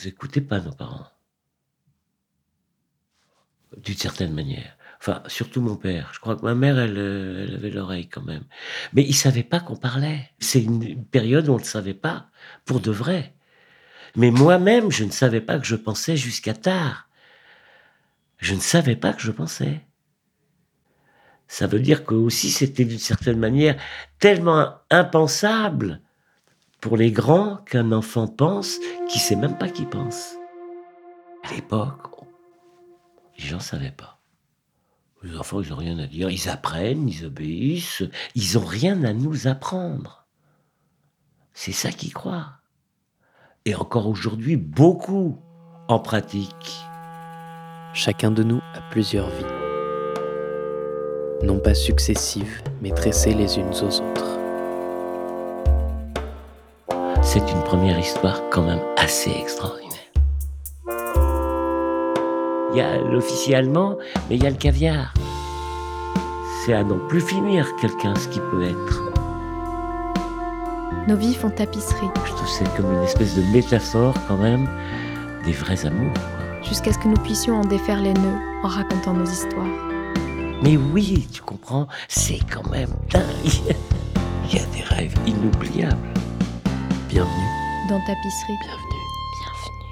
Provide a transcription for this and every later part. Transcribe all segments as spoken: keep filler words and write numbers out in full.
j'écoutais pas nos parents. D'une certaine manière. Enfin, surtout mon père. Je crois que ma mère, elle, elle avait l'oreille quand même. Mais ils ne savaient pas qu'on parlait. C'est une période où on ne le savait pas, pour de vrai. Mais moi-même, je ne savais pas que je pensais jusqu'à tard. Je ne savais pas que je pensais. Ça veut dire que aussi c'était d'une certaine manière tellement impensable pour les grands qu'un enfant pense qui ne sait même pas qu'il pense. À l'époque, les gens ne savaient pas. Les enfants, ils n'ont rien à dire. Ils apprennent, ils obéissent. Ils n'ont rien à nous apprendre. C'est ça qu'ils croient. Et encore aujourd'hui, beaucoup en pratique. Chacun de nous a plusieurs vies. Non pas successives, mais tressées les unes aux autres. C'est une première histoire quand même assez extraordinaire. Il y a l'officier allemand, mais il y a le caviar. C'est à non plus finir quelqu'un, ce qui peut être. Nos vies font tapisserie. Je trouve que c'est comme une espèce de métaphore quand même des vrais amours. Jusqu'à ce que nous puissions en défaire les nœuds en racontant nos histoires. Mais oui, tu comprends, c'est quand même dingue. Il y a des rêves inoubliables. Bienvenue. Dans Tapisserie. Bienvenue. Bienvenue.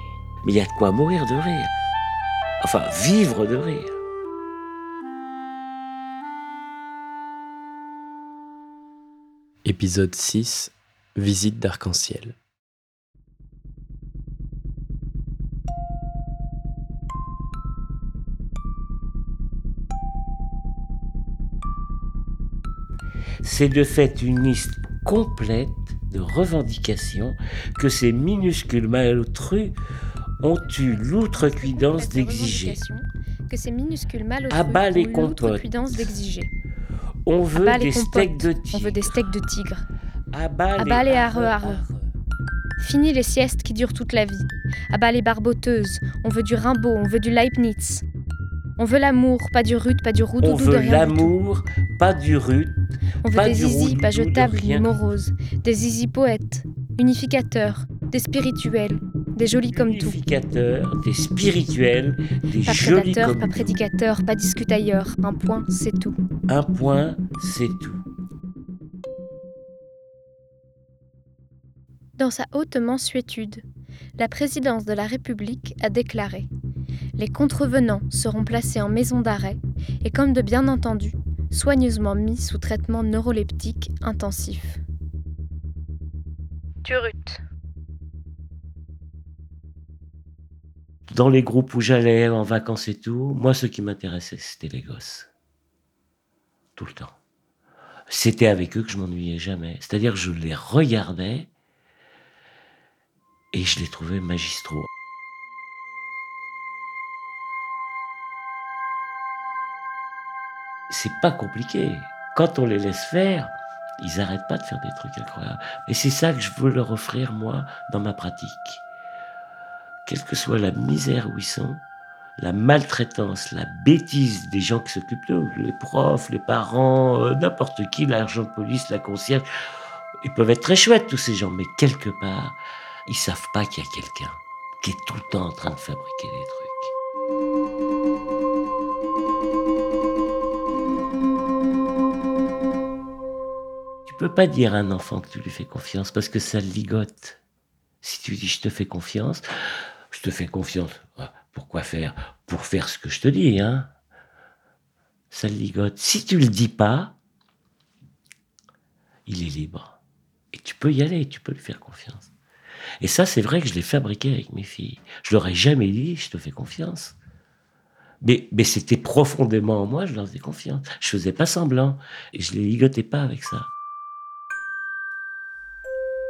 Mais il y a de quoi mourir de rire. Enfin, vivre de rire. Épisode six, visite d'arc-en-ciel. C'est de fait une liste complète de revendications que ces minuscules malautrus ont eu l'outrecuidance d'exiger. À bas les compotes. On veut des steaks de tigre. On veut des steaks de tigre. À bas les hareux hareux. Fini les siestes qui durent toute la vie. À bas les barboteuses. On veut du Rimbaud, on veut du Leibniz. On veut l'amour, pas du rude, pas du roudoudou de rien. On veut l'amour, pas du rude. On veut des zizi, pas jetables ni moroses. Des zizi poètes, unificateurs, des spirituels. Des jolis comme tout. Des prédicateurs, des spirituels, des jolis comme tout. Pas prédicateur, pas discutailleur. Un point, c'est tout. Un point, c'est tout. Dans sa haute mansuétude, la présidence de la République a déclaré « Les contrevenants seront placés en maison d'arrêt et, comme de bien entendu, soigneusement mis sous traitement neuroleptique intensif. » Turut. Dans les groupes où j'allais en vacances et tout, moi, ce qui m'intéressait, c'était les gosses. Tout le temps. C'était avec eux que je m'ennuyais jamais. C'est-à-dire que je les regardais et je les trouvais magistraux. C'est pas compliqué. Quand on les laisse faire, ils n'arrêtent pas de faire des trucs incroyables. Et c'est ça que je veux leur offrir, moi, dans ma pratique. Quelle que soit la misère où ils sont, la maltraitance, la bêtise des gens qui s'occupent d'eux, les profs, les parents, euh, n'importe qui, l'agent de police, la concierge, ils peuvent être très chouettes tous ces gens, mais quelque part, ils ne savent pas qu'il y a quelqu'un qui est tout le temps en train de fabriquer des trucs. Tu ne peux pas dire à un enfant que tu lui fais confiance parce que ça le ligote. Si tu dis « je te fais confiance », je te fais confiance. Pourquoi faire ? Pour faire ce que je te dis, hein. Ça le ligote. Si tu le dis pas, il est libre. Et tu peux y aller, tu peux lui faire confiance. Et ça, c'est vrai que je l'ai fabriqué avec mes filles. Je leur ai jamais dit « je te fais confiance ». Mais, mais c'était profondément en moi, je leur faisais confiance. Je faisais pas semblant. Et je les ligotais pas avec ça.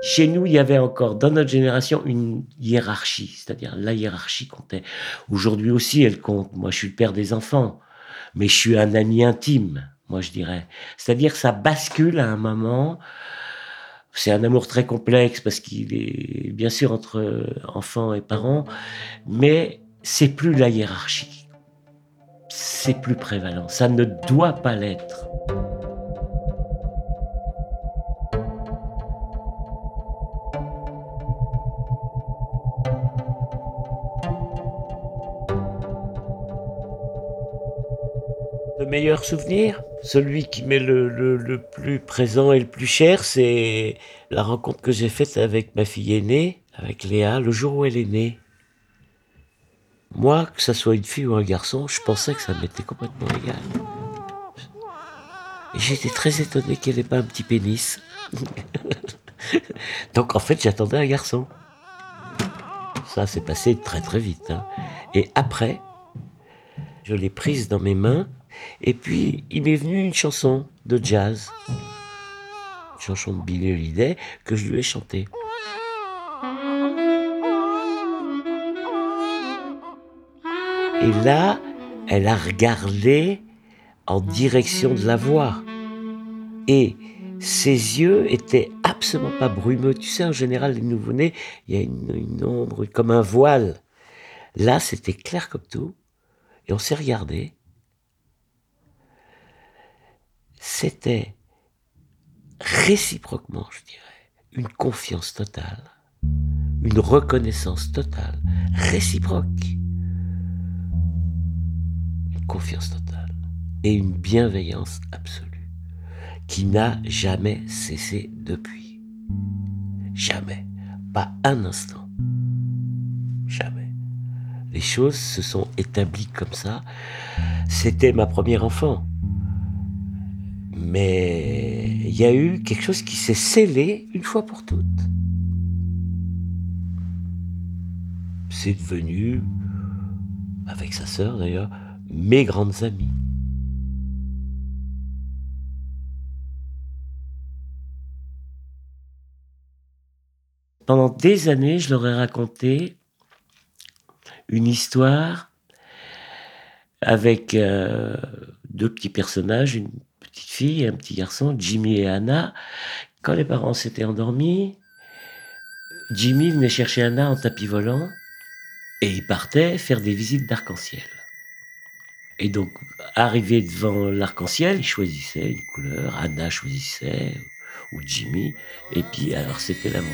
Chez nous, il y avait encore, dans notre génération, une hiérarchie, c'est-à-dire la hiérarchie comptait. Aujourd'hui aussi, elle compte. Moi, je suis le père des enfants, mais je suis un ami intime, moi, je dirais. C'est-à-dire que ça bascule à un moment. C'est un amour très complexe parce qu'il est, bien sûr, entre enfants et parents, mais c'est plus la hiérarchie. C'est plus prévalent. Ça ne doit pas l'être. Le meilleur souvenir, celui qui m'est le, le, le plus présent et le plus cher, c'est la rencontre que j'ai faite avec ma fille aînée, avec Léa, le jour où elle est née. Moi, que ça soit une fille ou un garçon, je pensais que ça m'était complètement égal. Et j'étais très étonné qu'elle n'ait pas un petit pénis. Donc en fait, j'attendais un garçon. Ça s'est passé très très vite. Hein. Et après, je l'ai prise dans mes mains. Et puis, il m'est venu une chanson de jazz. Une chanson de Billie Holiday que je lui ai chantée. Et là, elle a regardé en direction de la voix. Et ses yeux étaient absolument pas brumeux. Tu sais, en général, les nouveau-nés, il y a une, une ombre comme un voile. Là, c'était clair comme tout. Et on s'est regardé. C'était réciproquement, je dirais, une confiance totale, une reconnaissance totale, réciproque. Une confiance totale et une bienveillance absolue qui n'a jamais cessé depuis. Jamais. Pas un instant. Jamais. Les choses se sont établies comme ça. C'était ma première enfant. Mais il y a eu quelque chose qui s'est scellé une fois pour toutes. C'est devenu, avec sa sœur d'ailleurs, mes grandes amies. Pendant des années, je leur ai raconté une histoire avec euh, deux petits personnages, une petite fille et un petit garçon, Jimmy et Anna. Quand les parents s'étaient endormis, Jimmy venait chercher Anna en tapis volant et il partait faire des visites d'arc-en-ciel. Et donc, arrivé devant l'arc-en-ciel, il choisissait une couleur, Anna choisissait, ou Jimmy, et puis alors c'était l'aventure.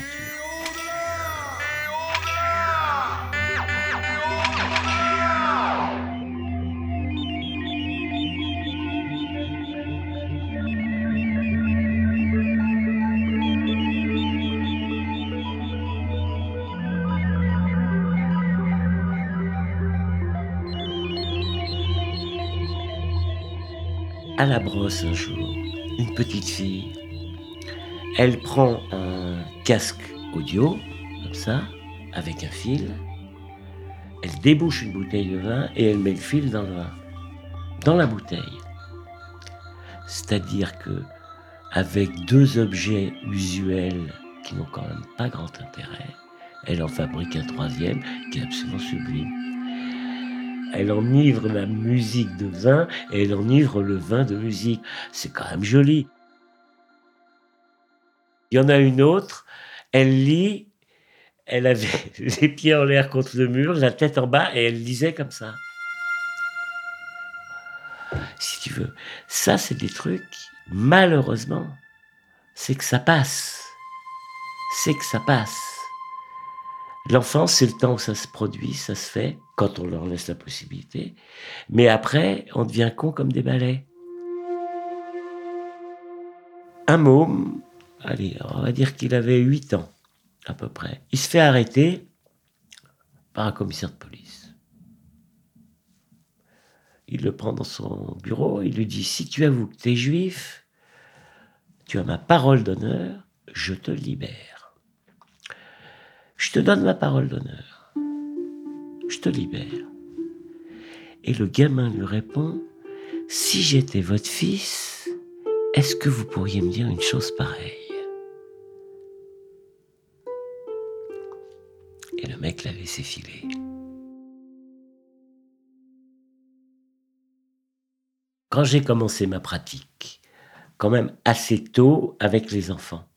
À la brosse un jour, une petite fille, elle prend un casque audio, comme ça, avec un fil, elle débouche une bouteille de vin et elle met le fil dans le vin, dans la bouteille. C'est-à-dire que, avec deux objets usuels qui n'ont quand même pas grand intérêt, elle en fabrique un troisième qui est absolument sublime. Elle enivre la musique de vin et elle enivre le vin de musique. C'est quand même joli. Il y en a une autre, elle lit, elle avait les pieds en l'air contre le mur, la tête en bas et elle lisait comme ça. Si tu veux, ça c'est des trucs, malheureusement, c'est que ça passe. C'est que ça passe. L'enfance, c'est le temps où ça se produit, ça se fait, quand on leur laisse la possibilité. Mais après, on devient con comme des balais. Un môme, allez, on va dire qu'il avait huit ans, à peu près. Il se fait arrêter par un commissaire de police. Il le prend dans son bureau, il lui dit « Si tu avoues que t'es juif, tu as ma parole d'honneur, je te libère. Je te donne ma parole d'honneur. Je te libère. » Et le gamin lui répond, « Si j'étais votre fils, est-ce que vous pourriez me dire une chose pareille ?» Et le mec l'a laissé filer. Quand j'ai commencé ma pratique, quand même assez tôt avec les enfants,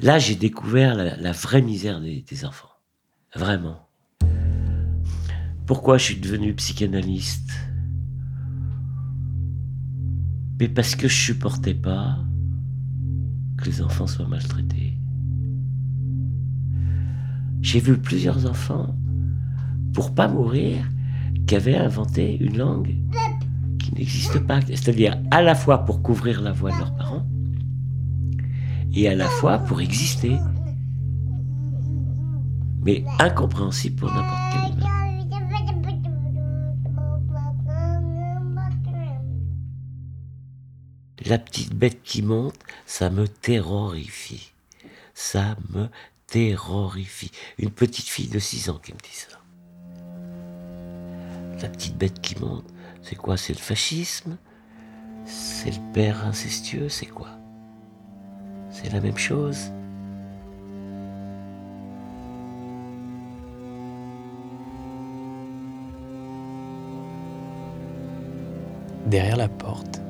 là, j'ai découvert la, la vraie misère des, des enfants. Vraiment. Pourquoi je suis devenu psychanalyste ? Mais parce que je supportais pas que les enfants soient maltraités. J'ai vu plusieurs enfants, pour pas mourir, qui avaient inventé une langue qui qui n'existe pas, c'est-à-dire à la fois pour couvrir la voix de leurs parents et à la fois pour exister, mais incompréhensible pour n'importe quel humain. La petite bête qui monte, ça me terrorifie. Ça me terrorifie. Une petite fille de six ans qui me dit ça. La petite bête qui monte, c'est quoi? C'est le fascisme? C'est le père incestueux? C'est quoi? C'est la même chose? Derrière la porte,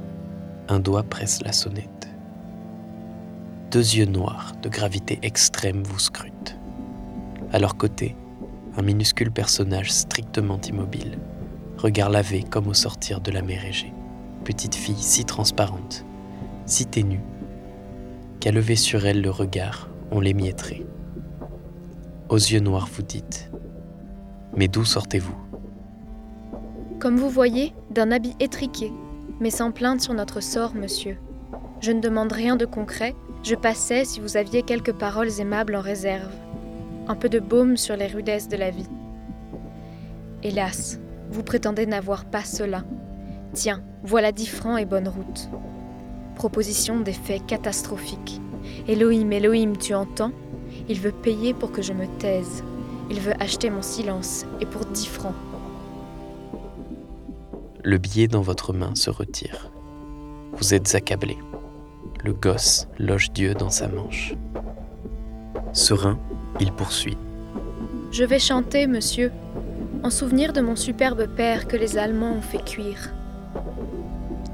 un doigt presse la sonnette. Deux yeux noirs de gravité extrême vous scrutent. À leur côté, un minuscule personnage strictement immobile, regard lavé comme au sortir de la mer Égée. Petite fille si transparente, si ténue, qu'à lever sur elle le regard, on l'émietterait. Aux yeux noirs, vous dites : mais d'où sortez-vous ? Comme vous voyez, d'un habit étriqué, mais sans plainte sur notre sort, monsieur. Je ne demande rien de concret, je passais si vous aviez quelques paroles aimables en réserve. Un peu de baume sur les rudesses de la vie. Hélas, vous prétendez n'avoir pas cela. Tiens, voilà dix francs et bonne route. Proposition des faits catastrophiques. Elohim, Elohim, tu entends ? Il veut payer pour que je me taise. Il veut acheter mon silence, et pour dix francs. Le billet dans votre main se retire. Vous êtes accablé. Le gosse loge Dieu dans sa manche. Serein, il poursuit. Je vais chanter, monsieur, en souvenir de mon superbe père que les Allemands ont fait cuire.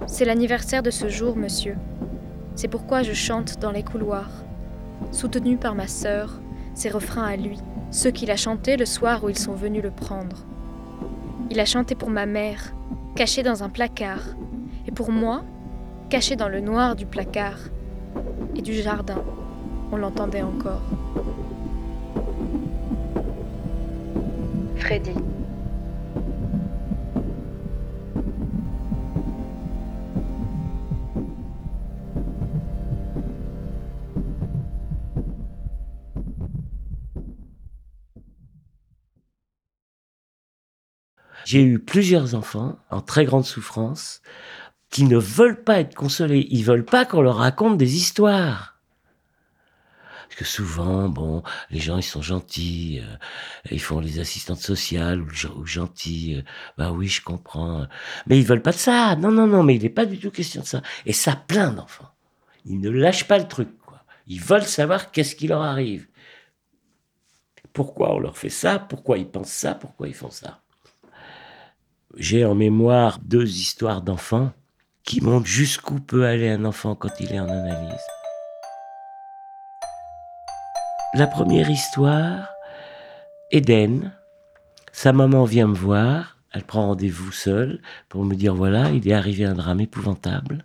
C'est l'anniversaire de ce jour, monsieur. C'est pourquoi je chante dans les couloirs. Soutenu par ma sœur, ses refrains à lui, ceux qu'il a chantés le soir où ils sont venus le prendre. Il a chanté pour ma mère, cachée dans un placard, et pour moi, cachée dans le noir du placard et du jardin. On l'entendait encore. Freddy. J'ai eu plusieurs enfants en très grande souffrance qui ne veulent pas être consolés. Ils ne veulent pas qu'on leur raconte des histoires. Parce que souvent, bon, les gens, ils sont gentils, euh, ils font les assistantes sociales ou, ou gentils, euh, bah oui, je comprends. Mais ils veulent pas de ça. Non, non, non, mais il n'est pas du tout question de ça. Et ça, plein d'enfants. Ils ne lâchent pas le truc, quoi. Ils veulent savoir qu'est-ce qui leur arrive. Pourquoi on leur fait ça? Pourquoi ils pensent ça? Pourquoi ils font ça? J'ai en mémoire deux histoires d'enfants qui montrent jusqu'où peut aller un enfant quand il est en analyse. La première histoire, Eden, sa maman vient me voir, elle prend rendez-vous seule pour me dire voilà, il est arrivé un drame épouvantable.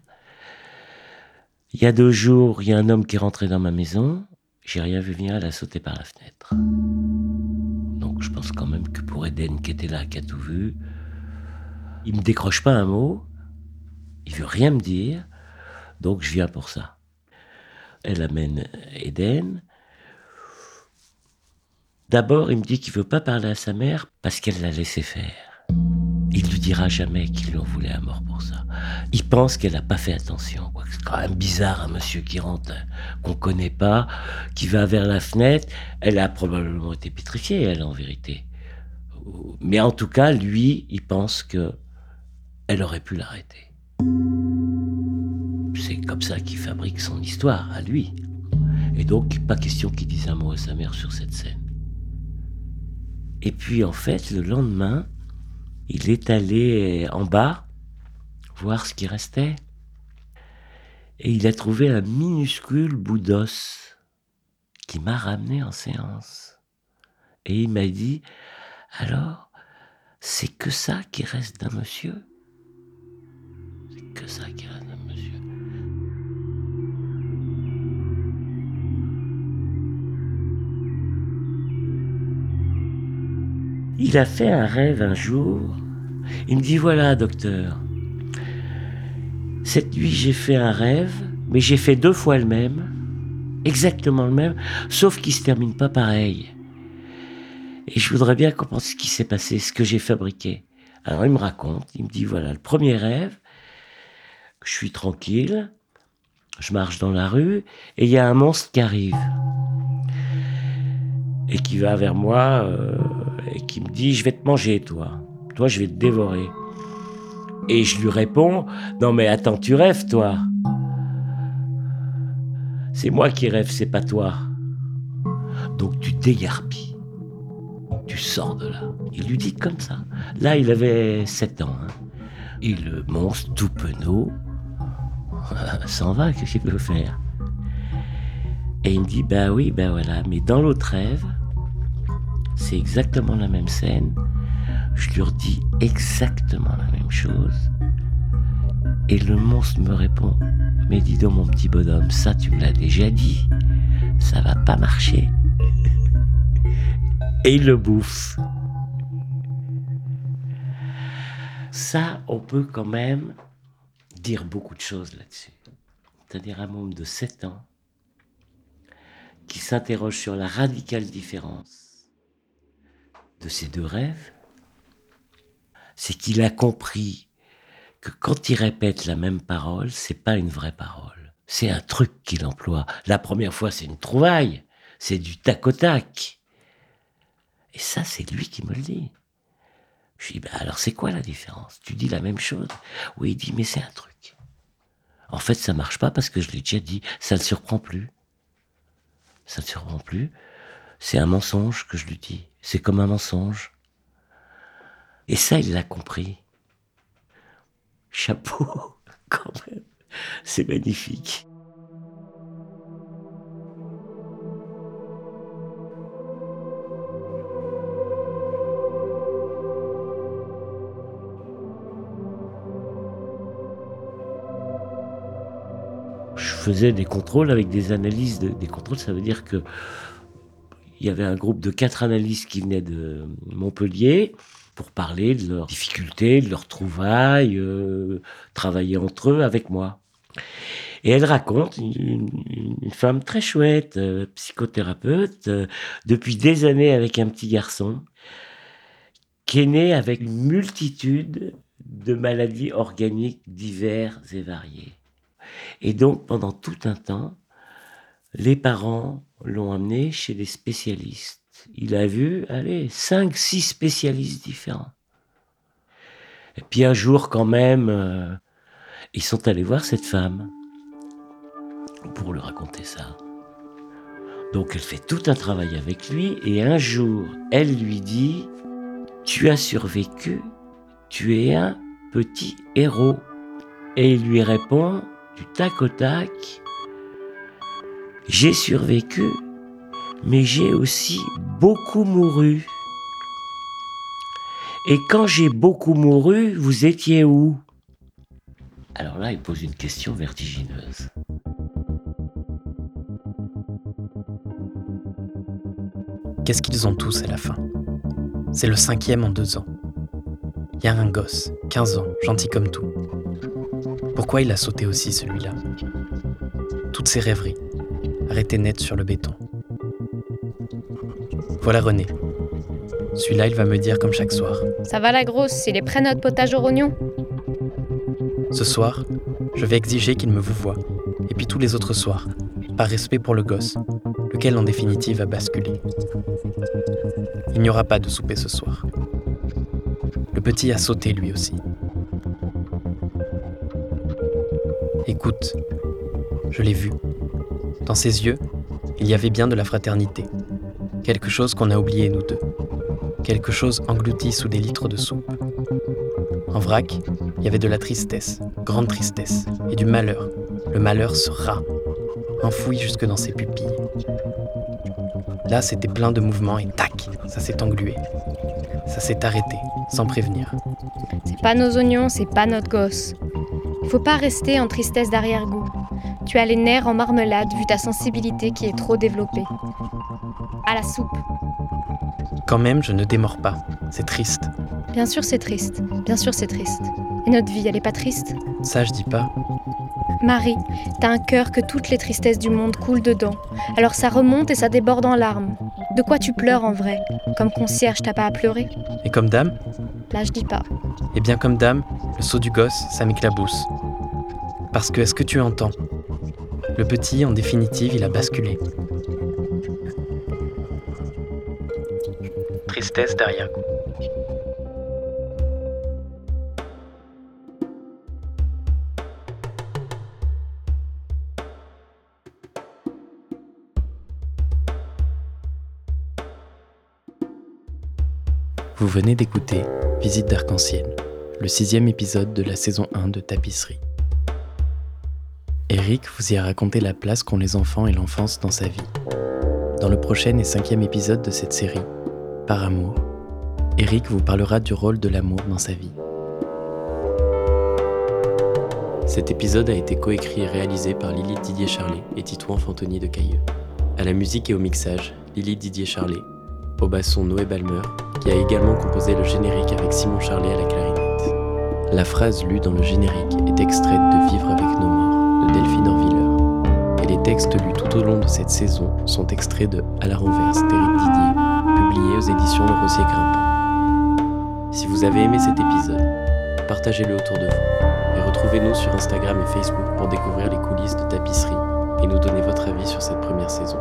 Il y a deux jours, il y a un homme qui est rentré dans ma maison, j'ai rien vu venir, elle a sauté par la fenêtre. Donc je pense quand même que pour Eden qui était là, qui a tout vu, il me décroche pas un mot, il veut rien me dire, donc je viens pour ça. Elle amène Eden. D'abord, il me dit qu'il ne veut pas parler à sa mère parce qu'elle l'a laissé faire. Il ne lui dira jamais qu'il lui en voulait à mort pour ça. Il pense qu'elle n'a pas fait attention. Quoi. C'est quand même bizarre, un monsieur qui rentre, qu'on ne connaît pas, qui va vers la fenêtre. Elle a probablement été pétrifiée, elle, en vérité. Mais en tout cas, lui, il pense qu'elle aurait pu l'arrêter. C'est comme ça qu'il fabrique son histoire, à lui. Et donc, pas question qu'il dise un mot à sa mère sur cette scène. Et puis, en fait, le lendemain, il est allé en bas voir ce qui restait. Et il a trouvé un minuscule bout d'os qui m'a ramené en séance. Et il m'a dit, alors, c'est que ça qui reste d'un monsieur ? C'est que ça qui reste d'un monsieur. Il a fait un rêve un jour. Il me dit, voilà, docteur, Cette nuit, j'ai fait un rêve, mais j'ai fait deux fois le même, exactement le même, sauf qu'il ne se termine pas pareil. Et je voudrais bien comprendre ce qui s'est passé, ce que j'ai fabriqué. Alors il me raconte, il me dit, voilà, le premier rêve, je suis tranquille, je marche dans la rue, et il y a un monstre qui arrive, et qui va vers moi, euh, et qui me dit, je vais te manger, toi, toi je vais te dévorer. Et je lui réponds, non mais attends, tu rêves, toi. C'est moi qui rêve, c'est pas toi. Donc tu dégarpis. Tu sors de là. Il lui dit comme ça. Là, il avait sept ans. Hein. Et le monstre, tout penaud, euh, s'en va, qu'est-ce qu'il peut faire? Et il me dit, bah oui, bah voilà. Mais dans l'autre rêve, c'est exactement la même scène. Je lui redis exactement la même chose. Et le monstre me répond, mais dis donc mon petit bonhomme, ça tu me l'as déjà dit, ça va pas marcher. Et il le bouffe. Ça, on peut quand même dire beaucoup de choses là-dessus. C'est-à-dire un môme de sept ans qui s'interroge sur la radicale différence de ces deux rêves, c'est qu'il a compris que quand il répète la même parole, c'est pas une vraie parole. C'est un truc qu'il emploie. La première fois, c'est une trouvaille. C'est du tac au tac. Et ça, c'est lui qui me le dit. Je lui dis, bah, alors c'est quoi la différence? Tu dis la même chose? Oui, il dit, mais c'est un truc. En fait, ça marche pas parce que je l'ai déjà dit. Ça ne surprend plus. Ça ne surprend plus. C'est un mensonge que je lui dis. C'est comme un mensonge. Et ça, il l'a compris. Chapeau, quand même. C'est magnifique. Je faisais des contrôles avec des analyses. De, des contrôles, ça veut dire que il y avait un groupe de quatre analystes qui venaient de Montpellier, pour parler de leurs difficultés, de leurs trouvailles, euh, travailler entre eux avec moi. Et elle raconte, une, une, une femme très chouette, euh, psychothérapeute, euh, depuis des années avec un petit garçon, qui est né avec une multitude de maladies organiques diverses et variées. Et donc, pendant tout un temps, les parents l'ont amené chez des spécialistes. Il a vu, allez, cinq, six spécialistes différents. Et puis un jour, quand même, euh, ils sont allés voir cette femme pour lui raconter ça. Donc elle fait tout un travail avec lui, et un jour, elle lui dit, « Tu as survécu, tu es un petit héros. » Et il lui répond, du tac au tac, « J'ai survécu, mais j'ai aussi beaucoup mouru. Et quand j'ai beaucoup mouru, vous étiez où ? » Alors là, il pose une question vertigineuse. Qu'est-ce qu'ils ont tous à la fin ? C'est le cinquième en deux ans. Il y a un gosse, quinze ans, gentil comme tout. Pourquoi il a sauté aussi celui-là ? Toutes ses rêveries, arrêtées nettes sur le béton. Voilà René. Celui-là, il va me dire comme chaque soir. Ça va la grosse, il est prêt notre potage aux rognons. Ce soir, je vais exiger qu'il me vouvoie. Et puis tous les autres soirs, par respect pour le gosse, lequel en définitive a basculé. Il n'y aura pas de souper ce soir. Le petit a sauté lui aussi. Écoute, je l'ai vu. Dans ses yeux, il y avait bien de la fraternité. Quelque chose qu'on a oublié nous deux. Quelque chose englouti sous des litres de soupe. En vrac, il y avait de la tristesse, grande tristesse, et du malheur. Le malheur se rat, enfoui jusque dans ses pupilles. Là, c'était plein de mouvements et tac, ça s'est englué. Ça s'est arrêté, sans prévenir. C'est pas nos oignons, c'est pas notre gosse. Faut pas rester en tristesse d'arrière-goût. Tu as les nerfs en marmelade vu ta sensibilité qui est trop développée. À la soupe. Quand même, je ne démords pas. C'est triste. Bien sûr, c'est triste. Bien sûr, c'est triste. Et notre vie, elle est pas triste? Ça, je dis pas. Marie, t'as un cœur que toutes les tristesses du monde coulent dedans. Alors ça remonte et ça déborde en larmes. De quoi tu pleures en vrai? Comme concierge, t'as pas à pleurer. Et comme dame? Là, je dis pas. Eh bien, comme dame, le saut du gosse, ça m'éclabousse. Parce que, est-ce que tu entends? Le petit, en définitive, il a basculé. Tristesse derrière. Vous venez d'écouter Visite d'arc-en-ciel, le sixième épisode de la saison un de Tapisserie. Eric vous y a raconté la place qu'ont les enfants et l'enfance dans sa vie. Dans le prochain et cinquième épisode de cette série, Par amour, Eric vous parlera du rôle de l'amour dans sa vie. Cet épisode a été coécrit et réalisé par Lily Didier Charlet et Titouan Anfantoni de Cailleux. À la musique et au mixage, Lily Didier Charlet, au basson Noé Balmer, qui a également composé le générique avec Simon Charlet à la clarinette. La phrase lue dans le générique est extraite de Vivre avec nos morts de Delphine Orvilleur, et les textes lus tout au long de cette saison sont extraits de À la renverse d'Éric Didier, publié aux éditions Le Rossier-Grimpe. Si vous avez aimé cet épisode, partagez-le autour de vous et retrouvez-nous sur Instagram et Facebook pour découvrir les coulisses de Tapisserie et nous donner votre avis sur cette première saison.